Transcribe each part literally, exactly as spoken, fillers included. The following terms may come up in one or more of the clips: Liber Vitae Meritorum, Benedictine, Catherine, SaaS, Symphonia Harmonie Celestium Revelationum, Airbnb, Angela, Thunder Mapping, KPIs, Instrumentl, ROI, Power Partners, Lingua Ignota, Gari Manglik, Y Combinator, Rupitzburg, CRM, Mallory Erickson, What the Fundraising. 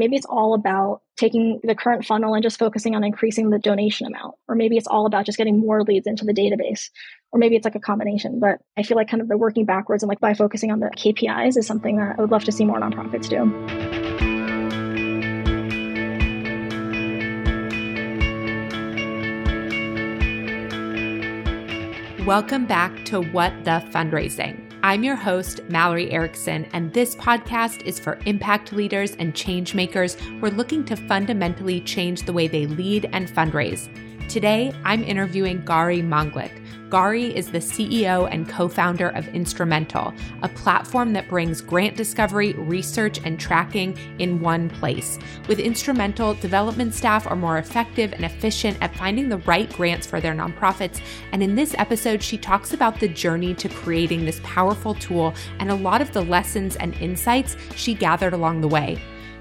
Maybe it's all about taking the current funnel and just focusing on increasing the donation amount. Or maybe it's all about just getting more leads into the database. Or maybe it's like a combination. But I feel like kind of the working backwards and like by focusing on the K P Is is something that I would love to see more nonprofits do. Welcome back to What the Fundraising. I'm your host, Mallory Erickson, and this podcast is for impact leaders and change makers who are looking to fundamentally change the way they lead and fundraise. Today, I'm interviewing Gari Manglik. Gari is the C E O and co-founder of Instrumentl, a platform that brings grant discovery, research, and tracking in one place. With Instrumentl, development staff are more effective and efficient at finding the right grants for their nonprofits. And in this episode, she talks about the journey to creating this powerful tool and a lot of the lessons and insights she gathered along the way.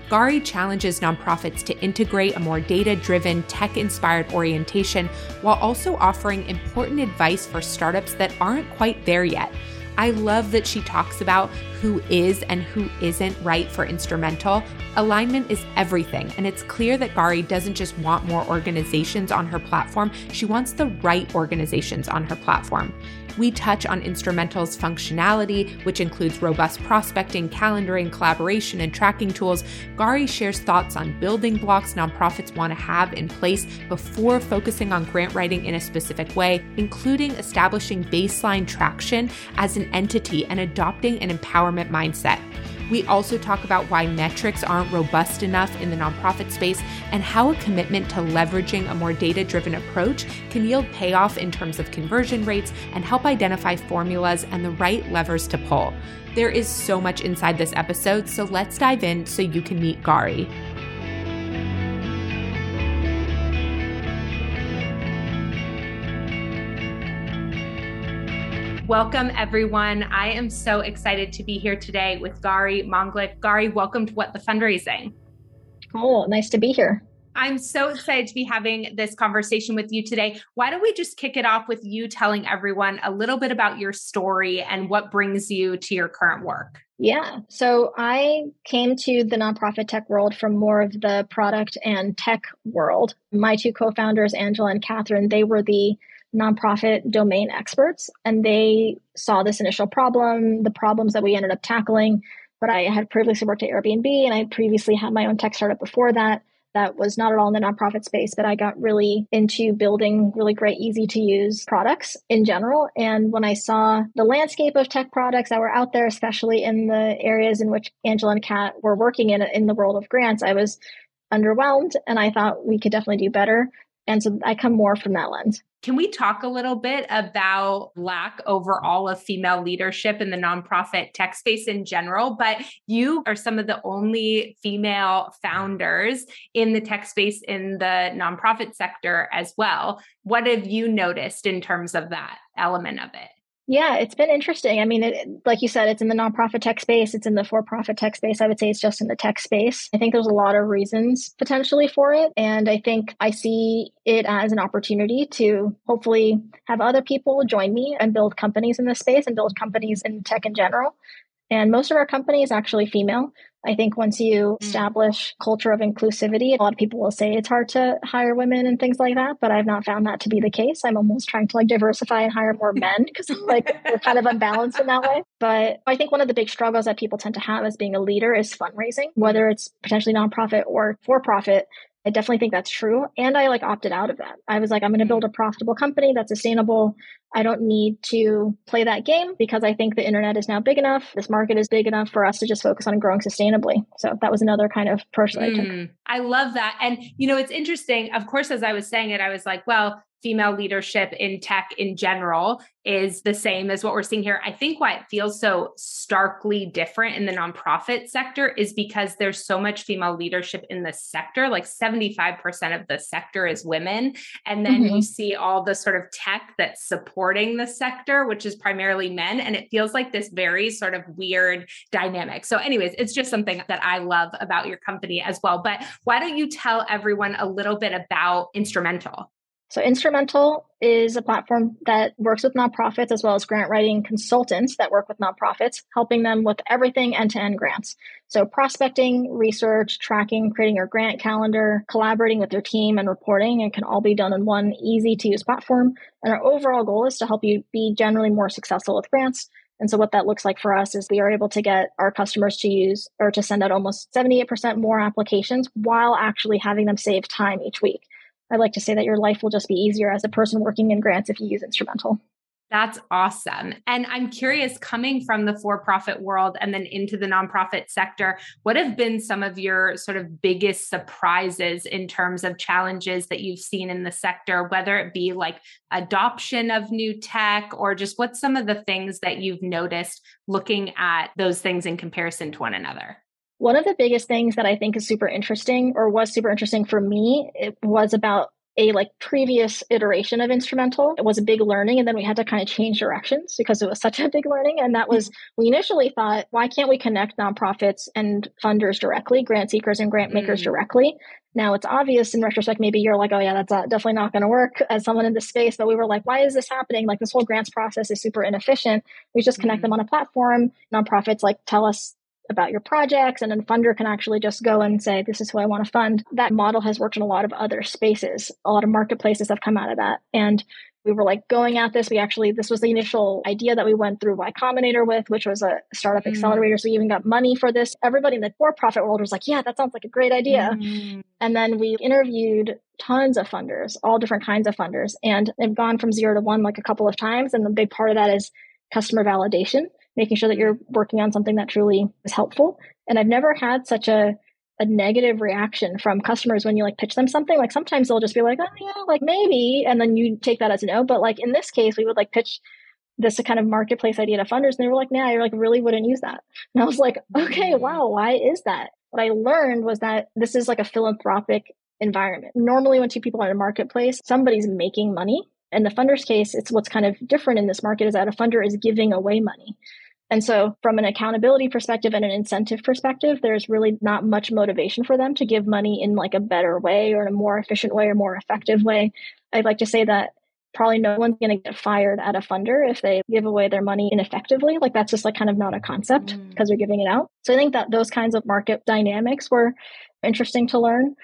Gari challenges nonprofits to integrate a more data-driven, tech-inspired orientation while also offering important advice for startups that aren't quite there yet. I love that she talks about who is and who isn't right for Instrumentl. Alignment is everything, and it's clear that Gari doesn't just want more organizations on her platform, she wants the right organizations on her platform. We touch on Instrumentl's functionality, which includes robust prospecting, calendaring, collaboration, and tracking tools. Gari shares thoughts on building blocks nonprofits want to have in place before focusing on grant writing in a specific way, including establishing baseline traction as an entity and adopting an empowerment mindset. We also talk about why metrics aren't robust enough in the nonprofit space and how a commitment to leveraging a more data-driven approach can yield payoff in terms of conversion rates and help identify formulas and the right levers to pull. There is so much inside this episode, so let's dive in so you can meet Gari. Welcome, everyone. I am so excited to be here today with Gari Manglik. Gari, welcome to What the Fundraising. Oh, nice to be here. I'm so excited to be having this conversation with you today. Why don't we just kick it off with you telling everyone a little bit about your story and what brings you to your current work? Yeah. So I came to the nonprofit tech world from more of the product and tech world. My two co-founders, Angela and Catherine, they were the nonprofit domain experts, and they saw this initial problem, the problems that we ended up tackling. But I had previously worked at Airbnb, and I previously had my own tech startup before that. That was not at all in the nonprofit space, but I got really into building really great, easy to use products in general. And when I saw the landscape of tech products that were out there, especially in the areas in which Angela and Kat were working in, in the world of grants, I was underwhelmed, and I thought we could definitely do better. And so I come more from that lens. Can we talk a little bit about lack overall of female leadership in the nonprofit tech space in general? But you are some of the only female founders in the tech space in the nonprofit sector as well. What have you noticed in terms of that element of it? Yeah, it's been interesting. I mean, it, like you said, it's in the nonprofit tech space. It's in the for-profit tech space. I would say it's just in the tech space. I think there's a lot of reasons potentially for it. And I think I see it as an opportunity to hopefully have other people join me and build companies in this space and build companies in tech in general. And most of our company is actually female. I think once you establish culture of inclusivity, a lot of people will say it's hard to hire women and things like that, but I've not found that to be the case. I'm almost trying to like diversify and hire more men because I'm like, we're kind of unbalanced in that way. But I think one of the big struggles that people tend to have as being a leader is fundraising, whether it's potentially nonprofit or for-profit. I definitely think that's true. And I like opted out of that. I was like, I'm going to build a profitable company that's sustainable. I don't need to play that game because I think the internet is now big enough. This market is big enough for us to just focus on growing sustainably. So that was another kind of approach that mm, I took. I love that. And, you know, it's interesting. Of course, as I was saying it, I was like, well, female leadership in tech in general is the same as what we're seeing here. I think why it feels so starkly different in the nonprofit sector is because there's so much female leadership in the sector, like seventy-five percent of the sector is women. And then mm-hmm. you see all the sort of tech that's supporting the sector, which is primarily men. And it feels like this very sort of weird dynamic. So anyways, it's just something that I love about your company as well. But why don't you tell everyone a little bit about Instrumentl? So Instrumentl is a platform that works with nonprofits as well as grant writing consultants that work with nonprofits, helping them with everything end-to-end grants. So prospecting, research, tracking, creating your grant calendar, collaborating with your team and reporting, and can all be done in one easy-to-use platform. And our overall goal is to help you be generally more successful with grants. And so what that looks like for us is we are able to get our customers to use or to send out almost seventy-eight percent more applications while actually having them save time each week. I'd like to say that your life will just be easier as a person working in grants if you use Instrumentl. That's awesome. And I'm curious, coming from the for-profit world and then into the nonprofit sector, what have been some of your sort of biggest surprises in terms of challenges that you've seen in the sector, whether it be like adoption of new tech or just what's some of the things that you've noticed looking at those things in comparison to one another? One of the biggest things that I think is super interesting or was super interesting for me, it was about a like previous iteration of Instrumentl. It was a big learning, and then we had to kind of change directions because it was such a big learning. And that was, we initially thought, why can't we connect nonprofits and funders directly, grant seekers and grant makers mm. directly? Now it's obvious in retrospect, maybe you're like, oh yeah, that's definitely not going to work as someone in this space. But we were like, why is this happening? Like this whole grants process is super inefficient. We just connect mm. them on a platform. Nonprofits like tell us about your projects, and then funder can actually just go and say, this is who I want to fund. That model has worked in a lot of other spaces. A lot of marketplaces have come out of that. And we were like going at this. We actually, this was the initial idea that we went through Y Combinator with, which was a startup mm. accelerator. So we even got money for this. Everybody in the for-profit world was like, yeah, that sounds like a great idea. Mm. And then we interviewed tons of funders, all different kinds of funders. And they've gone from zero to one like a couple of times. And the big part of that is customer validation, making sure that you're working on something that truly is helpful. And I've never had such a, a negative reaction from customers when you like pitch them something. Like sometimes they'll just be like, oh yeah, like maybe. And then you take that as a no. But like in this case, we would like pitch this kind of marketplace idea to funders. And they were like, nah, you like really wouldn't use that. And I was like, okay, wow, why is that? What I learned was that this is like a philanthropic environment. Normally when two people are in a marketplace, somebody's making money. In the funder's case, it's what's kind of different in this market is that a funder is giving away money. And so from an accountability perspective and an incentive perspective, there's really not much motivation for them to give money in like a better way or in a more efficient way or more effective way. I'd like to say that probably no one's going to get fired at a funder if they give away their money ineffectively. Like that's just like kind of not a concept because mm. they're giving it out. So I think that those kinds of market dynamics were interesting to learn.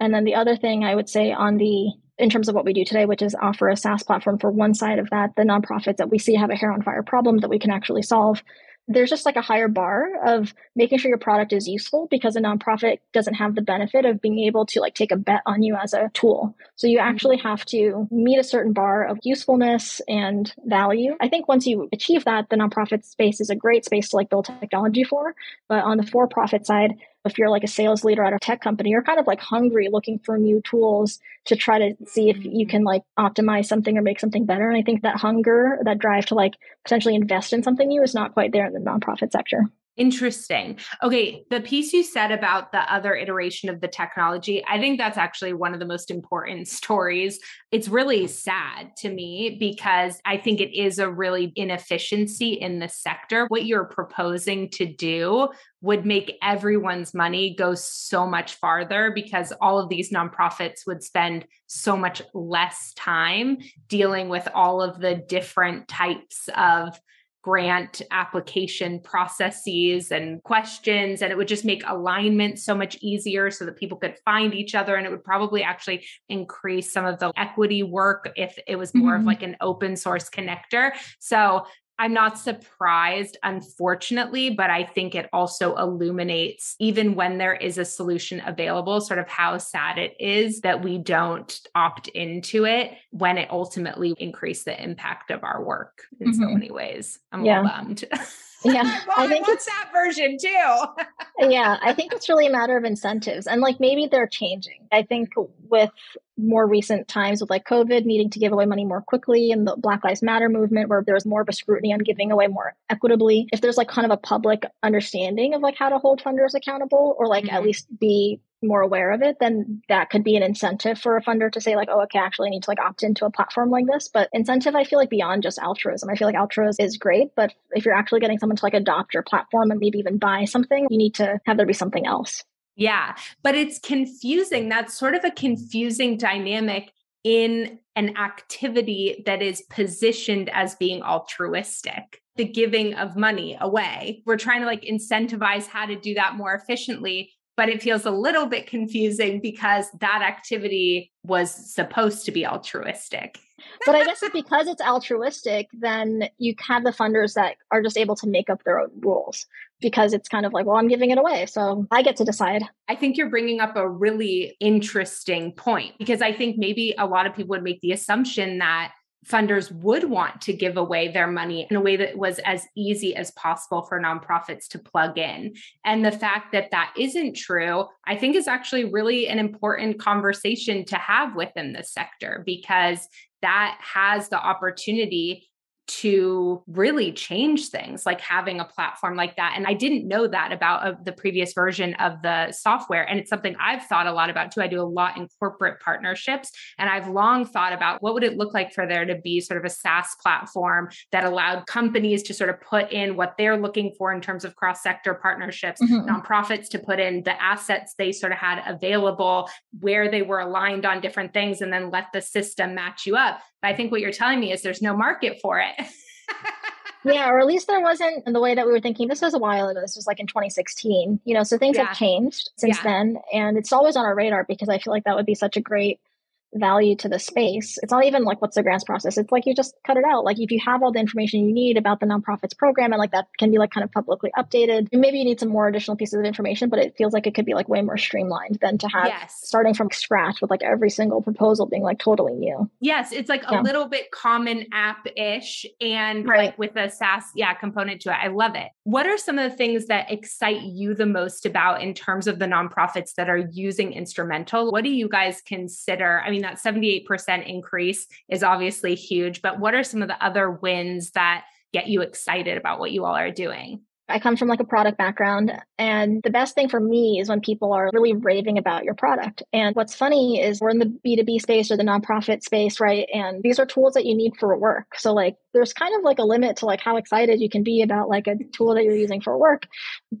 And then the other thing I would say on the in terms of what we do today, which is offer a SaaS platform for one side of that, the nonprofits that we see have a hair on fire problem that we can actually solve. There's just like a higher bar of making sure your product is useful because a nonprofit doesn't have the benefit of being able to like take a bet on you as a tool. So you actually have to meet a certain bar of usefulness and value. I think once you achieve that, the nonprofit space is a great space to like build technology for. But on the for-profit side, if you're like a sales leader at a tech company, you're kind of like hungry looking for new tools to try to see if you can like optimize something or make something better. And I think that hunger, that drive to like potentially invest in something new is not quite there in the nonprofit sector. Interesting. Okay. The piece you said about the other iteration of the technology, I think that's actually one of the most important stories. It's really sad to me because I think it is a really inefficiency in the sector. What you're proposing to do would make everyone's money go so much farther because all of these nonprofits would spend so much less time dealing with all of the different types of grant application processes and questions. And it would just make alignment so much easier so that people could find each other. And it would probably actually increase some of the equity work if it was more mm-hmm. of like an open source connector. So I'm not surprised, unfortunately, but I think it also illuminates, even when there is a solution available, sort of how sad it is that we don't opt into it when it ultimately increases the impact of our work in mm-hmm. so many ways. I'm yeah. a little bummed. Yeah, well, I think I it's that version too. Yeah, I think it's really a matter of incentives. And like maybe they're changing. I think with more recent times with like COVID needing to give away money more quickly and the Black Lives Matter movement where there was more of a scrutiny on giving away more equitably, if there's like kind of a public understanding of like how to hold funders accountable or like mm-hmm. at least be more aware of it, then that could be an incentive for a funder to say like, oh, okay, actually I need to like opt into a platform like this. But incentive, I feel like beyond just altruism, I feel like altruism is great. But if you're actually getting someone to like adopt your platform and maybe even buy something, you need to have there be something else. Yeah. But it's confusing. That's sort of a confusing dynamic in an activity that is positioned as being altruistic, the giving of money away. We're trying to like incentivize how to do that more efficiently, but it feels a little bit confusing because that activity was supposed to be altruistic. But I guess because it's altruistic, then you have the funders that are just able to make up their own rules because it's kind of like, well, I'm giving it away, so I get to decide. I think you're bringing up a really interesting point because I think maybe a lot of people would make the assumption that funders would want to give away their money in a way that was as easy as possible for nonprofits to plug in. And the fact that that isn't true, I think is actually really an important conversation to have within the sector because that has the opportunity to really change things, like having a platform like that. And I didn't know that about uh, the previous version of the software. And it's something I've thought a lot about too. I do a lot in corporate partnerships. And I've long thought about what would it look like for there to be sort of a SaaS platform that allowed companies to sort of put in what they're looking for in terms of cross-sector partnerships, mm-hmm. nonprofits to put in the assets they sort of had available, where they were aligned on different things, and then let the system match you up. But I think what you're telling me is there's no market for it. Yeah, or at least there wasn't in the way that we were thinking. This was a while ago. This was like in twenty sixteen, you know, so things yeah. have changed since yeah. then. And it's always on our radar because I feel like that would be such a great value to the space. It's not even like, what's the grants process? It's like, you just cut it out. Like if you have all the information you need about the nonprofits program and like that can be like kind of publicly updated, maybe you need some more additional pieces of information, but it feels like it could be like way more streamlined than to have yes. starting from scratch with like every single proposal being like totally new. Yes. It's like yeah. a little bit common app-ish and right. like with a SaaS yeah, component to it. I love it. What are some of the things that excite you the most about in terms of the nonprofits that are using Instrumentl? What do you guys consider? I mean, that seventy-eight percent increase is obviously huge, but what are some of the other wins that get you excited about what you all are doing? I come from like a product background, and the best thing for me is when people are really raving about your product. And what's funny is we're in the B two B space or the nonprofit space, right? And these are tools that you need for work. So like there's kind of like a limit to like how excited you can be about like a tool that you're using for work.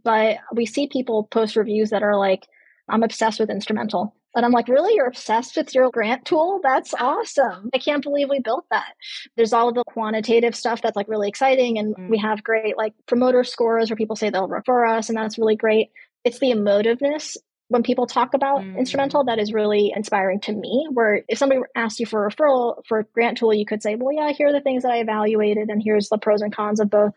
But we see people post reviews that are like, I'm obsessed with Instrumentl. And I'm like, really? You're obsessed with your grant tool? That's awesome. I can't believe we built that. There's all of the quantitative stuff that's like really exciting. And mm. we have great like promoter scores where people say they'll refer us. And that's really great. It's the emotiveness when people talk about mm. Instrumentl that is really inspiring to me, where if somebody asked you for a referral for a grant tool, you could say, well, yeah, here are the things that I evaluated and here's the pros and cons of both.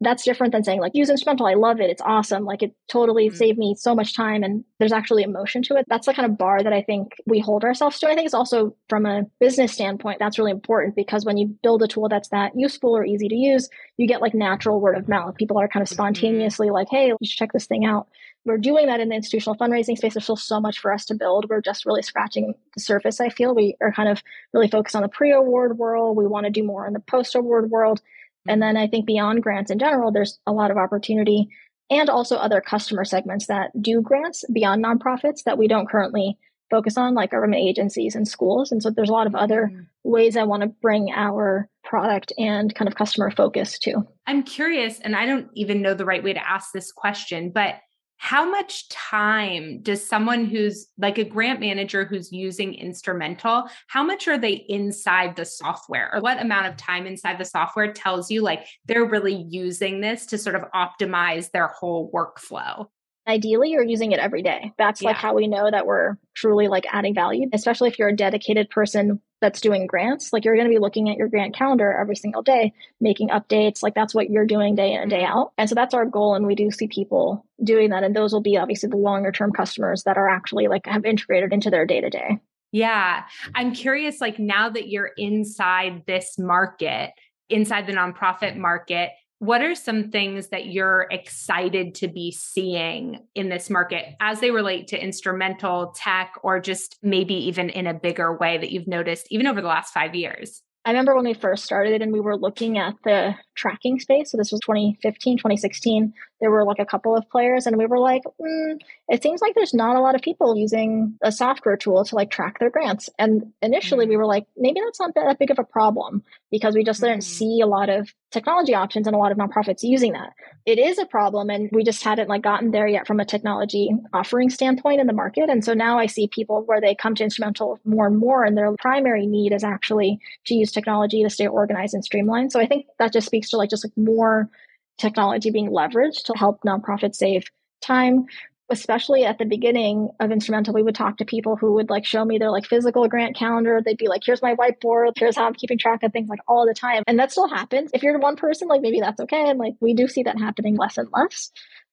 That's different than saying like, use Instrumentl, I love it, it's awesome. Like it totally mm-hmm. saved me so much time and there's actually emotion to it. That's the kind of bar that I think we hold ourselves to. I think it's also from a business standpoint, that's really important because when you build a tool that's that useful or easy to use, you get like natural word of mouth. People are kind of spontaneously mm-hmm. like, hey, you should check this thing out. We're doing that in the institutional fundraising space. There's still so much for us to build. We're just really scratching the surface, I feel. We are kind of really focused on the pre-award world. We want to do more in the post-award world. And then I think beyond grants in general, there's a lot of opportunity and also other customer segments that do grants beyond nonprofits that we don't currently focus on, like government agencies and schools. And so there's a lot of other mm. ways I want to bring our product and kind of customer focus to. I'm curious, and I don't even know the right way to ask this question, but how much time does someone who's like a grant manager who's using Instrumentl, how much are they inside the software? Or what amount of time inside the software tells you like they're really using this to sort of optimize their whole workflow? Ideally, you're using it every day. That's yeah. like how we know that we're truly like adding value, especially if you're a dedicated person that's doing grants. Like you're going to be looking at your grant calendar every single day, making updates. Like that's what you're doing day in and day out. And so that's our goal. And we do see people doing that. And those will be obviously the longer term customers that are actually like have integrated into their day to day. Yeah. I'm curious, like now that you're inside this market, inside the nonprofit market, what are some things that you're excited to be seeing in this market as they relate to Instrumentl, tech, or just maybe even in a bigger way that you've noticed even over the last five years? I remember when we first started and we were looking at the tracking space. So this was twenty fifteen, twenty sixteen. There were like a couple of players and we were like, mm, it seems like there's not a lot of people using a software tool to like track their grants. And initially mm-hmm. we were like, maybe that's not that big of a problem because we just mm-hmm. didn't see a lot of technology options and a lot of nonprofits using that. It is a problem. And we just hadn't like gotten there yet from a technology offering standpoint in the market. And so now I see people where they come to Instrumentl more and more and their primary need is actually to use technology to stay organized and streamlined. So I think that just speaks to like just like more technology being leveraged to help nonprofits save time. Especially at the beginning of Instrumentl, we would talk to people who would like show me their like physical grant calendar. They'd be like, here's my whiteboard, here's how I'm keeping track of things like all the time. And that still happens. If you're one person, like maybe that's okay. And like we do see that happening less and less.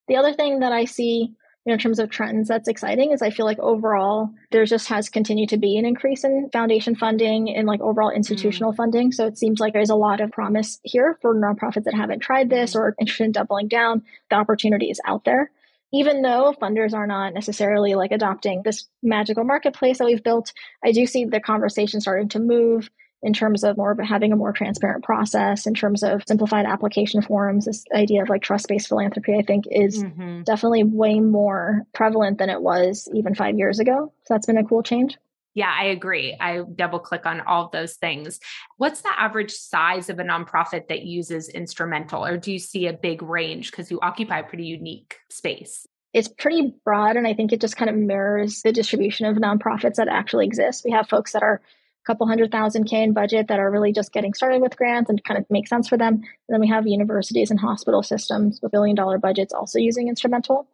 The other thing that I see, you know, in terms of trends that's exciting is I feel like overall there just has continued to be an increase in foundation funding and like overall institutional mm. funding. So it seems like there's a lot of promise here for nonprofits that haven't tried this or are interested in doubling down. The opportunity is out there. Even though funders are not necessarily like adopting this magical marketplace that we've built, I do see the conversation starting to move in terms of more of having a more transparent process, in terms of simplified application forms. This idea of like trust-based philanthropy, I think, is mm-hmm. definitely way more prevalent than it was even five years ago. So that's been a cool change. Yeah, I agree. I double click on all of those things. What's the average size of a nonprofit that uses Instrumentl, or do you see a big range? Because you occupy a pretty unique space. It's pretty broad. And I think it just kind of mirrors the distribution of nonprofits that actually exist. We have folks that are a couple hundred thousand K in budget that are really just getting started with grants and kind of make sense for them. And then we have universities and hospital systems with billion dollar budgets also using Instrumentl.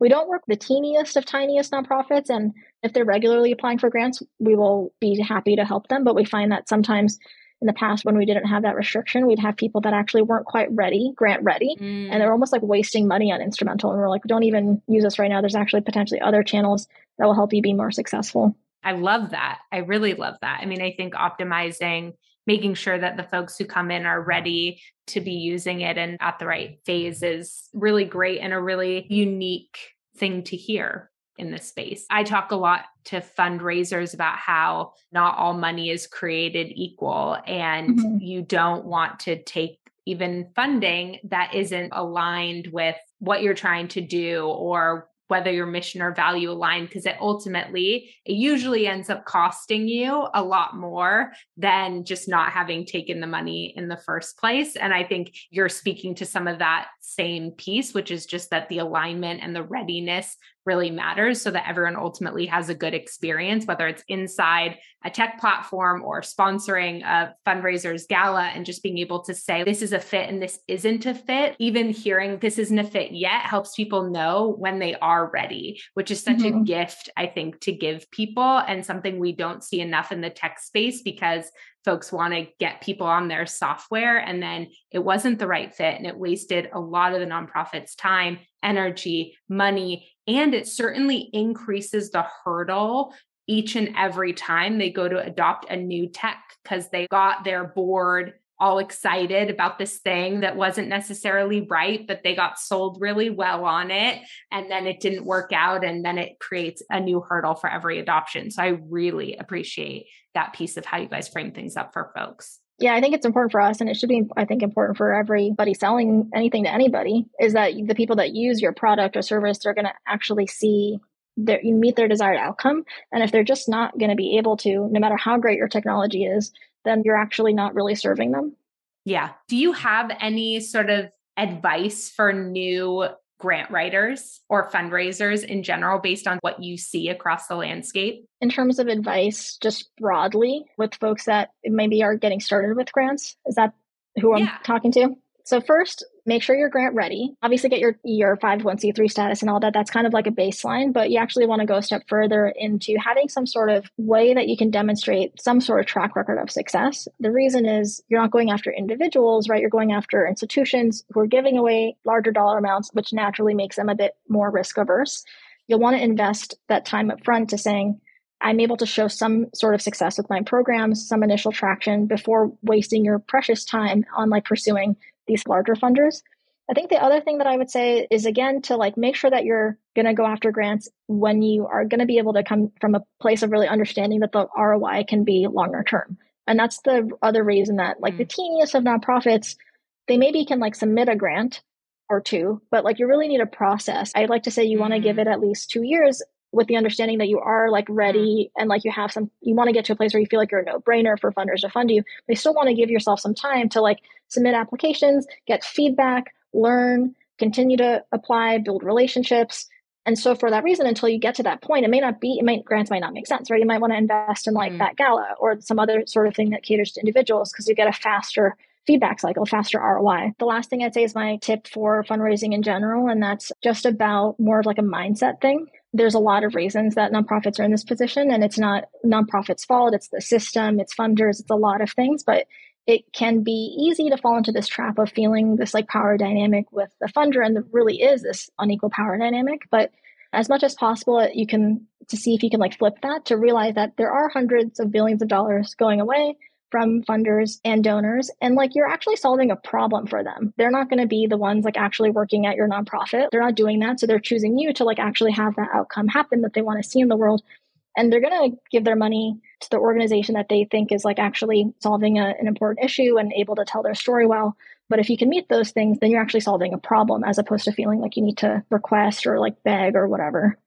We don't work the teeniest of tiniest nonprofits. And if they're regularly applying for grants, we will be happy to help them. But we find that sometimes in the past, when we didn't have that restriction, we'd have people that actually weren't quite ready, grant ready. Mm. And they're almost like wasting money on Instrumentl. And we're like, don't even use us right now. There's actually potentially other channels that will help you be more successful. I love that. I really love that. I mean, I think optimizing, making sure that the folks who come in are ready to be using it and at the right phase is really great and a really unique thing to hear in this space. I talk a lot to fundraisers about how not all money is created equal, and mm-hmm. you don't want to take even funding that isn't aligned with what you're trying to do or whether your mission or value align, because it ultimately, it usually ends up costing you a lot more than just not having taken the money in the first place. And I think you're speaking to some of that same piece, which is just that the alignment and the readiness really matters so that everyone ultimately has a good experience, whether it's inside a tech platform or sponsoring a fundraiser's gala and just being able to say, this is a fit and this isn't a fit. Even hearing this isn't a fit yet helps people know when they are ready, which is such mm-hmm. a gift, I think, to give people, and something we don't see enough in the tech space because folks want to get people on their software and then it wasn't the right fit and it wasted a lot of the nonprofit's time, energy, money, and it certainly increases the hurdle each and every time they go to adopt a new tech because they got their board all excited about this thing that wasn't necessarily right, but they got sold really well on it. And then it didn't work out. And then it creates a new hurdle for every adoption. So I really appreciate that piece of how you guys frame things up for folks. Yeah, I think it's important for us, and it should be, I think, important for everybody selling anything to anybody, is that the people that use your product or service, they're going to actually see their, you meet their desired outcome. And if they're just not going to be able to, no matter how great your technology is, then you're actually not really serving them. Yeah. Do you have any sort of advice for new grant writers or fundraisers in general based on what you see across the landscape? In terms of advice, just broadly with folks that maybe are getting started with grants, is that who I'm yeah. talking to? So first, make sure you're grant ready. Obviously get your, your five oh one c three status and all that. That's kind of like a baseline, but you actually want to go a step further into having some sort of way that you can demonstrate some sort of track record of success. The reason is you're not going after individuals, right? You're going after institutions who are giving away larger dollar amounts, which naturally makes them a bit more risk averse. You'll want to invest that time up front to saying, I'm able to show some sort of success with my programs, some initial traction before wasting your precious time on like pursuing these larger funders. I think the other thing that I would say is, again, to like make sure that you're going to go after grants when you are going to be able to come from a place of really understanding that the R O I can be longer term. And that's the other reason that like mm. the teeniest of nonprofits They maybe can like submit a grant or two, but like you really need a process. I'd like to say you mm-hmm. want to give it at least two years with the understanding that you are like ready and like you have some, you want to get to a place where you feel like you're a no-brainer for funders to fund you. But you still want to give yourself some time to like submit applications, get feedback, learn, continue to apply, build relationships. And so for that reason, until you get to that point, it may not be, it might, grants might not make sense, right? You might want to invest in like mm. that gala or some other sort of thing that caters to individuals because you get a faster feedback cycle, faster R O I. The last thing I'd say is my tip for fundraising in general, and that's just about more of like a mindset thing. There's a lot of reasons that nonprofits are in this position, and it's not nonprofits' fault. It's the system, it's funders, it's a lot of things, but it can be easy to fall into this trap of feeling this like power dynamic with the funder. And there really is this unequal power dynamic, but as much as possible, you can, to see if you can like flip that, to realize that there are hundreds of billions of dollars going away from funders and donors. And like, you're actually solving a problem for them. They're not going to be the ones like actually working at your nonprofit. They're not doing that. So they're choosing you to like actually have that outcome happen that they want to see in the world. And they're going to give their money to the organization that they think is like actually solving a, an important issue and able to tell their story well. But if you can meet those things, then you're actually solving a problem as opposed to feeling like you need to request or like beg or whatever.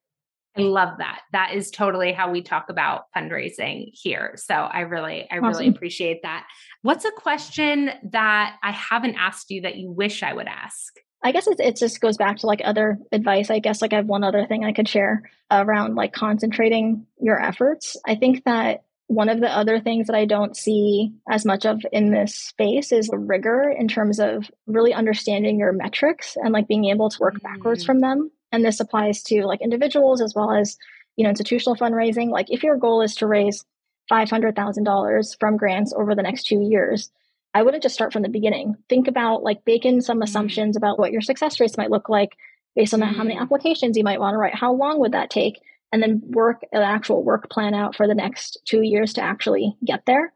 I love that. That is totally how we talk about fundraising here. So I really, I awesome. really appreciate that. What's a question that I haven't asked you that you wish I would ask? I guess it, it just goes back to like other advice. I guess like I have one other thing I could share around like concentrating your efforts. I think that one of the other things that I don't see as much of in this space is the rigor in terms of really understanding your metrics and like being able to work backwards mm. from them. And this applies to like individuals as well as, you know, institutional fundraising. Like if your goal is to raise five hundred thousand dollars from grants over the next two years, I wouldn't just start from the beginning. Think about like bake in some assumptions about what your success rates might look like based on that, how many applications you might want to write, how long would that take, and then work an actual work plan out for the next two years to actually get there.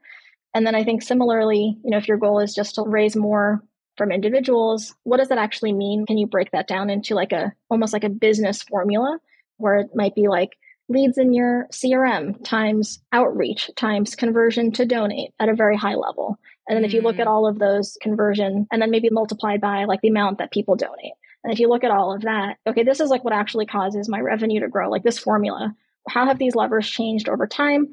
And then I think similarly, you know, if your goal is just to raise more from individuals, what does that actually mean? Can you break that down into like a, almost like a business formula where it might be like leads in your C R M times outreach times conversion to donate at a very high level. And then mm-hmm. if you look at all of those conversion and then maybe multiplied by like the amount that people donate. And if you look at all of that, okay, this is like what actually causes my revenue to grow, like this formula. How have these levers changed over time?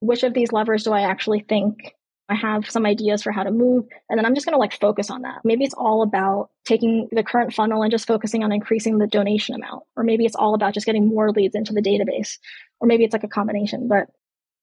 Which of these levers do I actually think I have some ideas for how to move? And then I'm just going to like focus on that. Maybe it's all about taking the current funnel and just focusing on increasing the donation amount. Or maybe it's all about just getting more leads into the database. Or maybe it's like a combination. But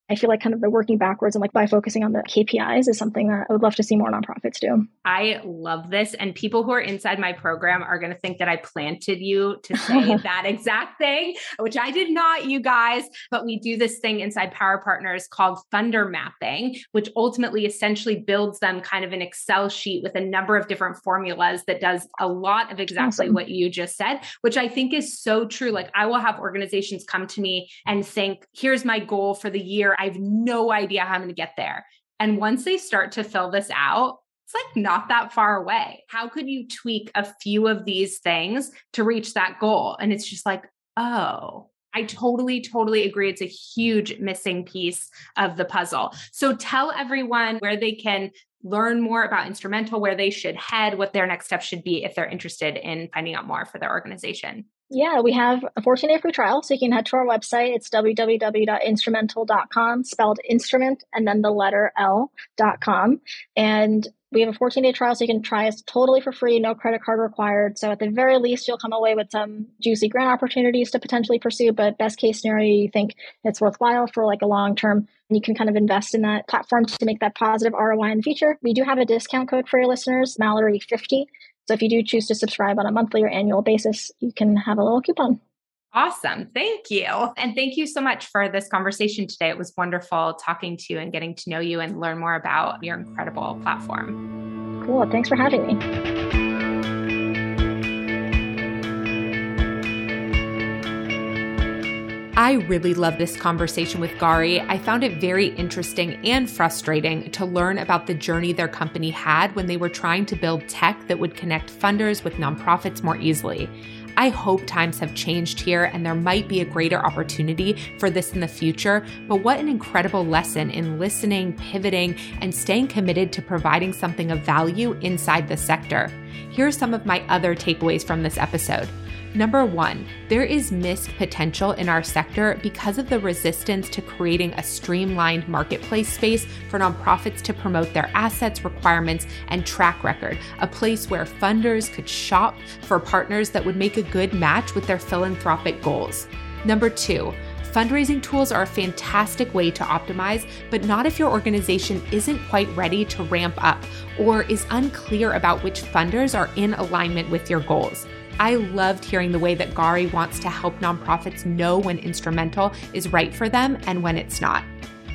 I feel like kind of the working backwards and like by focusing on the K P Is is something that I would love to see more nonprofits do. I love this. And people who are inside my program are going to think that I planted you to say that exact thing, which I did not, you guys, but we do this thing inside Power Partners called Thunder Mapping, which ultimately essentially builds them kind of an Excel sheet with a number of different formulas that does a lot of exactly awesome. What you just said, which I think is so true. Like I will have organizations come to me and think, here's my goal for the year. I have no idea how I'm going to get there. And once they start to fill this out, it's like not that far away. How could you tweak a few of these things to reach that goal? And it's just like, oh, I totally, totally agree. It's a huge missing piece of the puzzle. So tell everyone where they can learn more about Instrumentl, where they should head, what their next step should be if they're interested in finding out more for their organization. Yeah, we have a fourteen-day free trial, so you can head to our website. It's w w w dot instrumentl dot com, spelled instrument, and then the letter L dot com. And we have a fourteen-day trial, so you can try us totally for free, no credit card required. So at the very least, you'll come away with some juicy grant opportunities to potentially pursue, but best case scenario, you think it's worthwhile for like a long term, and you can kind of invest in that platform to make that positive R O I in the future. We do have a discount code for your listeners, Mallory fifty. So if you do choose to subscribe on a monthly or annual basis, you can have a little coupon. Awesome. Thank you. And thank you so much for this conversation today. It was wonderful talking to you and getting to know you and learn more about your incredible platform. Cool. Thanks for having me. I really love this conversation with Gari. I found it very interesting and frustrating to learn about the journey their company had when they were trying to build tech that would connect funders with nonprofits more easily. I hope times have changed here and there might be a greater opportunity for this in the future, but what an incredible lesson in listening, pivoting, and staying committed to providing something of value inside the sector. Here are some of my other takeaways from this episode. Number one, there is missed potential in our sector because of the resistance to creating a streamlined marketplace space for nonprofits to promote their assets, requirements, and track record, a place where funders could shop for partners that would make a good match with their philanthropic goals. Number two, fundraising tools are a fantastic way to optimize, but not if your organization isn't quite ready to ramp up or is unclear about which funders are in alignment with your goals. I loved hearing the way that Gari wants to help nonprofits know when Instrumentl is right for them and when it's not.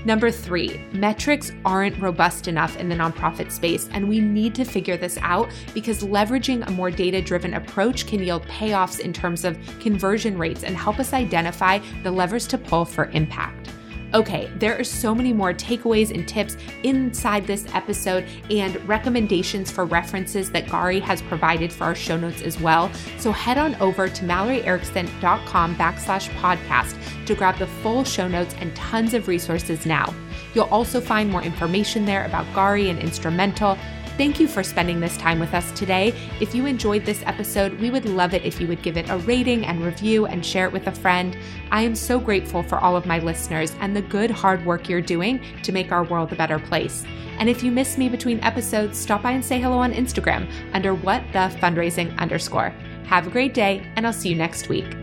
Number three, metrics aren't robust enough in the nonprofit space, and we need to figure this out because leveraging a more data-driven approach can yield payoffs in terms of conversion rates and help us identify the levers to pull for impact. Okay, there are so many more takeaways and tips inside this episode and recommendations for references that Gari has provided for our show notes as well. So head on over to malloryerickson.com backslash podcast to grab the full show notes and tons of resources now. You'll also find more information there about Gari and Instrumentl. Thank you for spending this time with us today. If you enjoyed this episode, we would love it if you would give it a rating and review and share it with a friend. I am so grateful for all of my listeners and the good hard work you're doing to make our world a better place. And if you miss me between episodes, stop by and say hello on Instagram under what the fundraising underscore. Have a great day, and I'll see you next week.